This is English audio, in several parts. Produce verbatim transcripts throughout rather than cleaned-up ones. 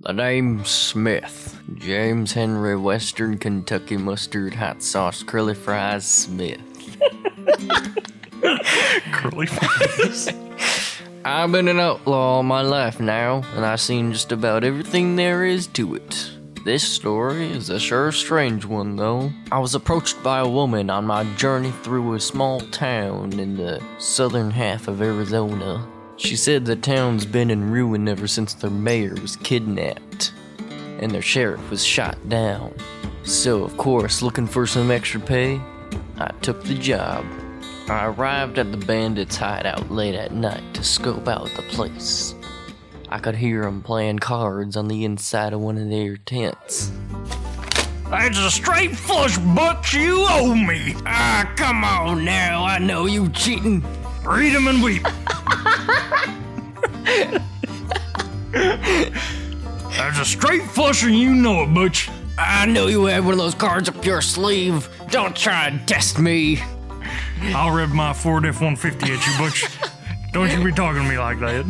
The name Smith. James Henry Western Kentucky Mustard Hot Sauce Curly Fries Smith. Curly fries? I've been an outlaw all my life now, and I've seen just about everything there is to it. This story is a sure strange one, though. I was approached by a woman on my journey through a small town in the southern half of Arizona. She said the town's been in ruin ever since their mayor was kidnapped and their sheriff was shot down. So, of course, looking for some extra pay, I took the job. I arrived at the bandits' hideout late at night to scope out the place. I could hear them playing cards on the inside of one of their tents. That's a straight flush, Butch. You owe me. Ah, come on now. I know you cheating. Read 'em and weep. That's a straight flush and you know it, Butch. I know you had one of those cards up your sleeve. Don't try and test me. I'll rev my Ford F one fifty at you, Butch. Don't you be talking to me like that.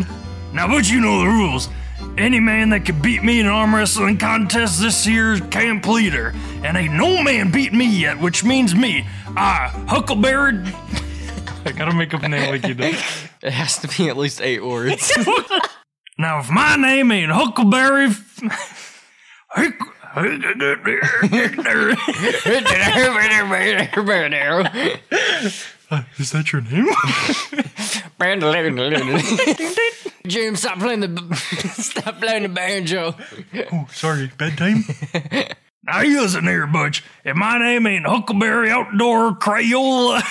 Now, Butch, you know the rules. Any man that could beat me in an arm wrestling contest this year's camp leader. And ain't no man beat me yet, which means me. I, Huckleberry... I gotta make up a name like you do. It has to be at least eight words. Now, if my name ain't Huckleberry... uh, is that your name? James, stop playing the stop playing the banjo. Oh, sorry, bedtime. Now you listen here, Butch. If my name ain't Huckleberry Outdoor Crayola.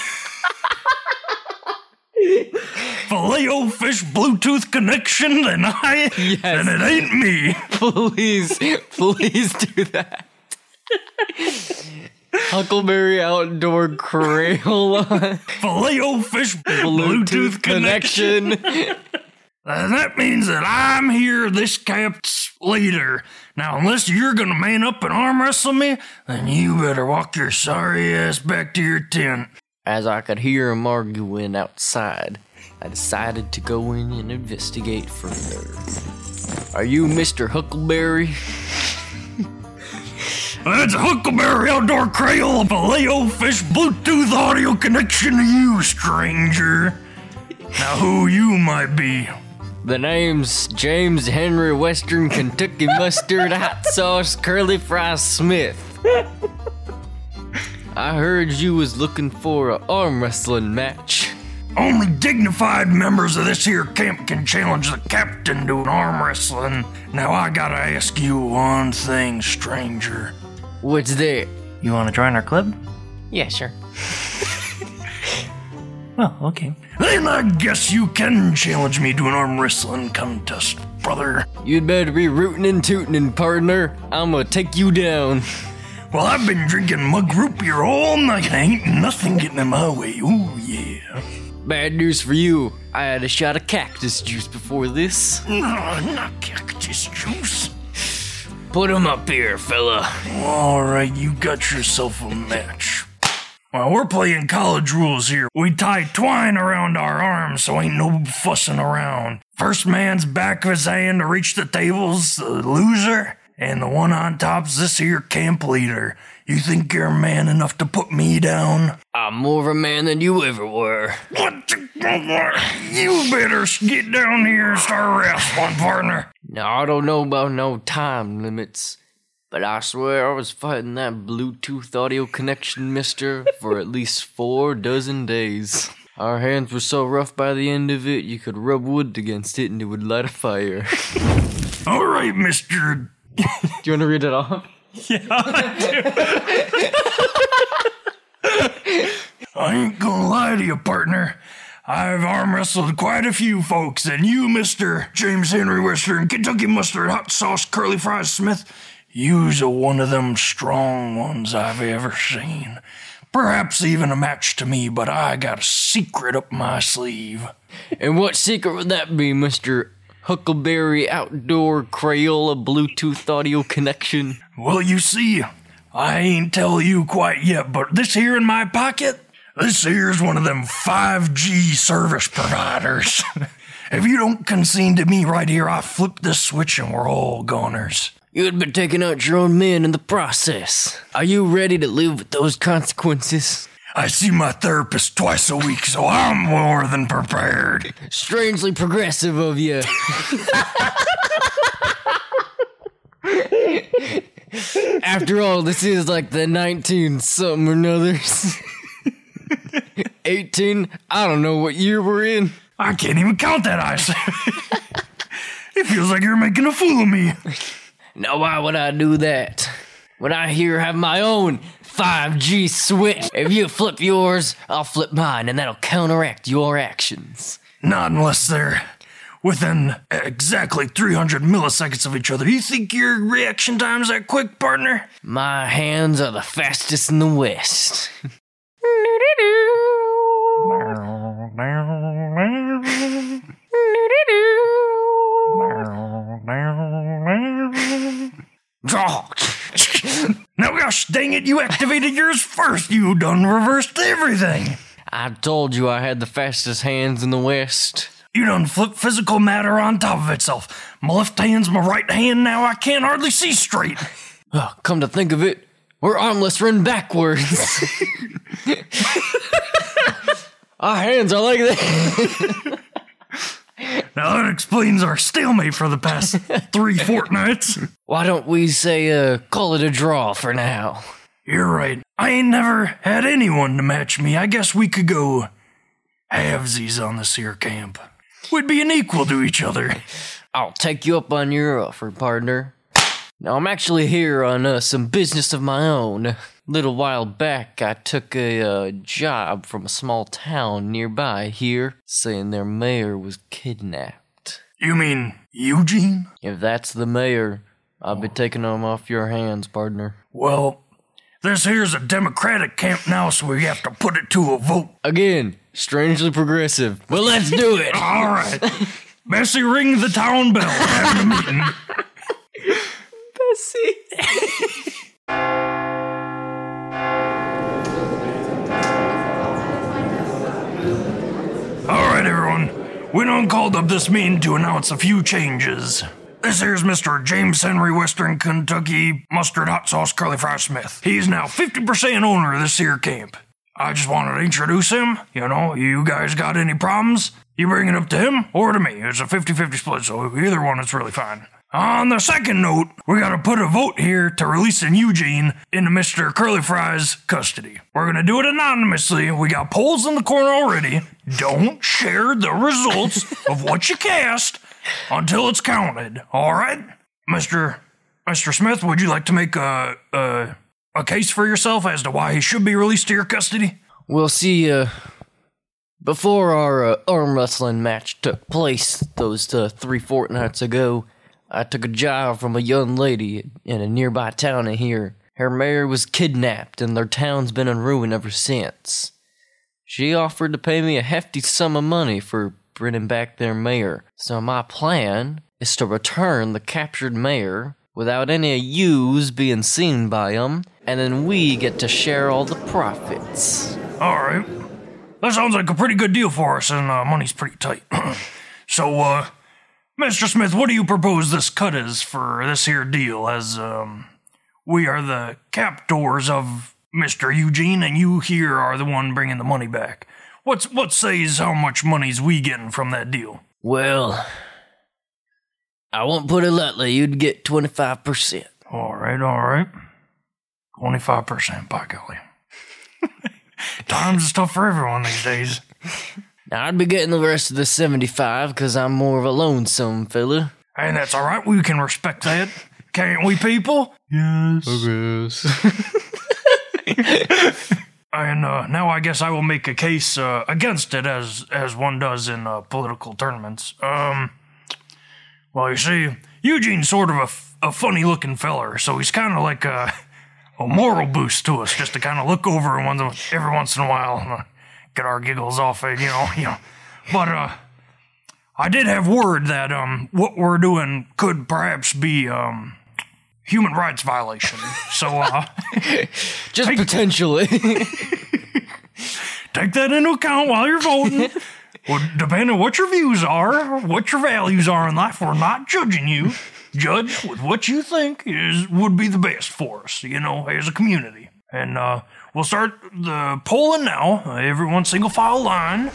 Filet-O Fish Bluetooth connection, then I, yes. Then it ain't me. Please, please do that. Huckleberry Outdoor Crayola. Filet-O Fish Bluetooth, Bluetooth connection. connection. And that means that I'm here this camp's leader. Now, unless you're going to man up and arm wrestle me, then you better walk your sorry ass back to your tent. As I could hear him arguing outside, I decided to go in and investigate further. Are you Mister Huckleberry? That's a Huckleberry Outdoor Crayola Filet-O Fish Bluetooth audio connection to you, stranger. Now who you might be. The name's James Henry Western Kentucky Mustard Hot Sauce Curly Fries Smith. I heard you was looking for an arm wrestling match. Only dignified members of this here camp can challenge the captain to an arm wrestling. Now I gotta ask you one thing, stranger. What's that? You wanna join our club? Yeah, sure. Well, okay. Then I guess you can challenge me to an arm wrestling contest, brother. You'd better be rootin' and tootin', partner. I'ma take you down. Well, I've been drinking mug root beer all night and ain't nothing getting in my way. Ooh, yeah. Bad news for you. I had a shot of cactus juice before this. No, not cactus juice. Put him up here, fella. All right, you got yourself a match. Well, we're playing college rules here. We tie twine around our arms, so ain't no fussing around. First man's back of his hand to reach the table's the loser. And the one on top's this here camp leader. You think you're man enough to put me down? I'm more of a man than you ever were. What the? You better get down here and start wrestling, partner. Now, I don't know about no time limits, but I swear I was fighting that Bluetooth audio connection, mister, for at least four dozen days. Our hands were so rough by the end of it, you could rub wood against it and it would light a fire. All right, mister... Do you want to read it off? Yeah, I do. I ain't gonna lie to you, partner. I've arm wrestled quite a few folks, and you, Mister James Henry Western, Kentucky Mustard, Hot Sauce, Curly Fries Smith, you's a one of them strong ones I've ever seen. Perhaps even a match to me, but I got a secret up my sleeve. And what secret would that be, Mister Huckleberry Outdoor Crayola Bluetooth audio connection? Well, you see, I ain't tell you quite yet, but this here in my pocket, this here's one of them five G service providers. If you don't concede to me right here, I flip this switch and we're all goners. You had been taking out your own men in the process. Are you ready to live with those consequences? I see my therapist twice a week, so I'm more than prepared. Strangely progressive of you. After all, this is like the nineteen-something or nothers. eighteen? I don't know what year we're in. I can't even count that ice. It feels like you're making a fool of me. Now, why would I do that? When I here have my own five G switch. If you flip yours, I'll flip mine, and that'll counteract your actions. Not unless they're within exactly three hundred milliseconds of each other. You think your reaction time's that quick, partner? My hands are the fastest in the West. No, gosh dang it, you activated yours first. You done reversed everything. I told you I had the fastest hands in the West. You done flip physical matter on top of itself. My left hand's my right hand now. I can't hardly see straight. Oh, come to think of it, we're armless run backwards. Our hands are like that. Now that explains our stalemate for the past three fortnights. Why don't we say, uh, call it a draw for now? You're right. I ain't never had anyone to match me. I guess we could go halvesies on this here camp. We'd be an equal to each other. I'll take you up on your offer, partner. Now, I'm actually here on uh, some business of my own. A little while back, I took a uh, job from a small town nearby here, saying their mayor was kidnapped. You mean Eugene? If that's the mayor, I'll be taking him off your hands, partner. Well, this here's a Democratic camp now, so we have to put it to a vote. Again, strangely progressive. Well, let's do it. All right. Bessie, ring the town bell. Have a meeting. See? Alright, everyone. We done called up this meeting to announce a few changes. This here's Mister James Henry, Western Kentucky, Mustard Hot Sauce Curly Fry Smith. He's now fifty percent owner of this here camp. I just wanted to introduce him. You know, you guys got any problems? You bring it up to him or to me. It's a fifty-fifty split, so either one is really fine. On the second note, we gotta put a vote here to releasing Eugene into Mister Curly Fry's custody. We're gonna do it anonymously. We got polls in the corner already. Don't share the results of what you cast until it's counted, all right? Mister Mister Smith, would you like to make a, a, a case for yourself as to why he should be released to your custody? We'll see, uh... before our uh, arm wrestling match took place those uh, three fortnights ago, I took a job from a young lady in a nearby town in here. Her mayor was kidnapped, and their town's been in ruin ever since. She offered to pay me a hefty sum of money for bringing back their mayor. So my plan is to return the captured mayor without any of yous being seen by him, and then we get to share all the profits. All right. That sounds like a pretty good deal for us, and uh, money's pretty tight. So, uh... Mister Smith, what do you propose this cut is for this here deal, as um, we are the captors of Mister Eugene, and you here are the one bringing the money back. What's what says how much money's we getting from that deal? Well, I won't put it lightly. You'd get twenty-five percent. All right, all right. twenty-five percent, by golly. Times is tough for everyone these days. Now, I'd be getting the rest of the seventy-five because I'm more of a lonesome fella. And that's all right. We can respect that. Can't we, people? Yes. I guess. And uh, now I guess I will make a case uh, against it, as as one does in uh, political tournaments. Um, well, you see, Eugene's sort of a, f- a funny-looking feller, so he's kind of like a, a moral boost to us, just to kind of look over once, every once in a while and, uh, get our giggles off it, you know, you know. But uh, I did have word that um, what we're doing could perhaps be um, human rights violation. So, uh, just take, potentially take that into account while you're voting. Well, depending on what your views are, what your values are in life, we're not judging you. Judge with what you think is would be the best for us, you know, as a community. And uh, we'll start the polling now. Uh, everyone single file line.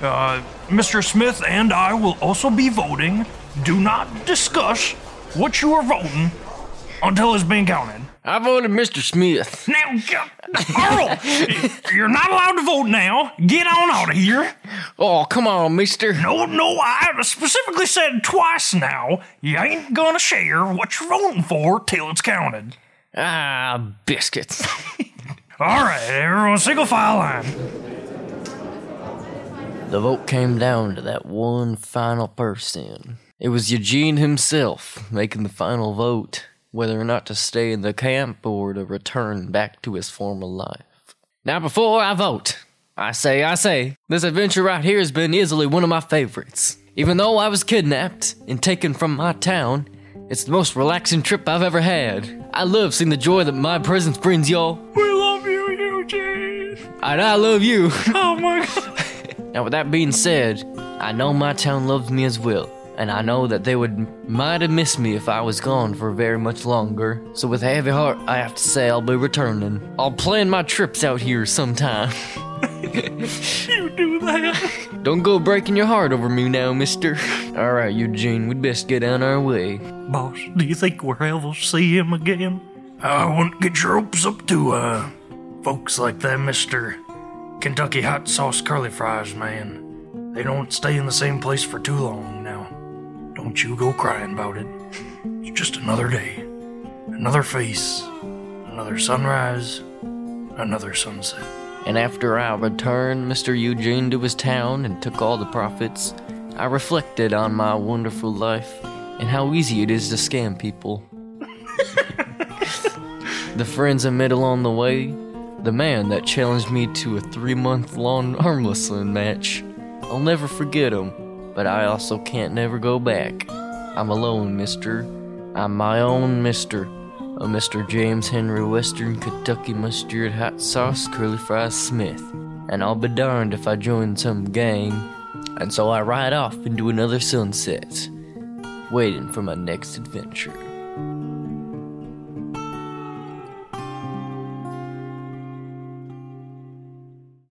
Uh, Mister Smith and I will also be voting. Do not discuss what you are voting until it's been counted. I voted Mister Smith. Now, Earl, you're not allowed to vote now. Get on out of here. Oh, come on, mister. No, no, I specifically said twice now. You ain't gonna share what you're voting for till it's counted. Ah, biscuits. All right, everyone, single file line. The vote came down to that one final person. It was Eugene himself making the final vote, whether or not to stay in the camp or to return back to his former life. Now before I vote, I say, I say, this adventure right here has been easily one of my favorites. Even though I was kidnapped and taken from my town, it's the most relaxing trip I've ever had. I love seeing the joy that my presence brings y'all. We love you, Eugene. And I love you. Oh my God. Now with that being said, I know my town loves me as well. And I know that they would might have missed me if I was gone for very much longer. So with a heavy heart, I have to say I'll be returning. I'll plan my trips out here sometime. You do that. Don't go breaking your heart over me now, mister. All right, Eugene, we'd best get on our way. Boss, do you think we'll ever see him again? I wouldn't get your hopes up to, uh, folks like that, Mister Kentucky Hot Sauce Curly Fries, man. They don't stay in the same place for too long now. Don't you go crying about it. It's just another day, another face, another sunrise, another sunset. And after I returned Mister Eugene to his town and took all the profits, I reflected on my wonderful life and how easy it is to scam people. The friends I met along the way, the man that challenged me to a three-month-long arm wrestling match. I'll never forget him. But I also can't never go back. I'm alone, mister. I'm my own mister. A Mister James Henry Western Kentucky Mustard Hot Sauce Curly Fries Smith. And I'll be darned if I join some gang. And so I ride off into another sunset, waiting for my next adventure.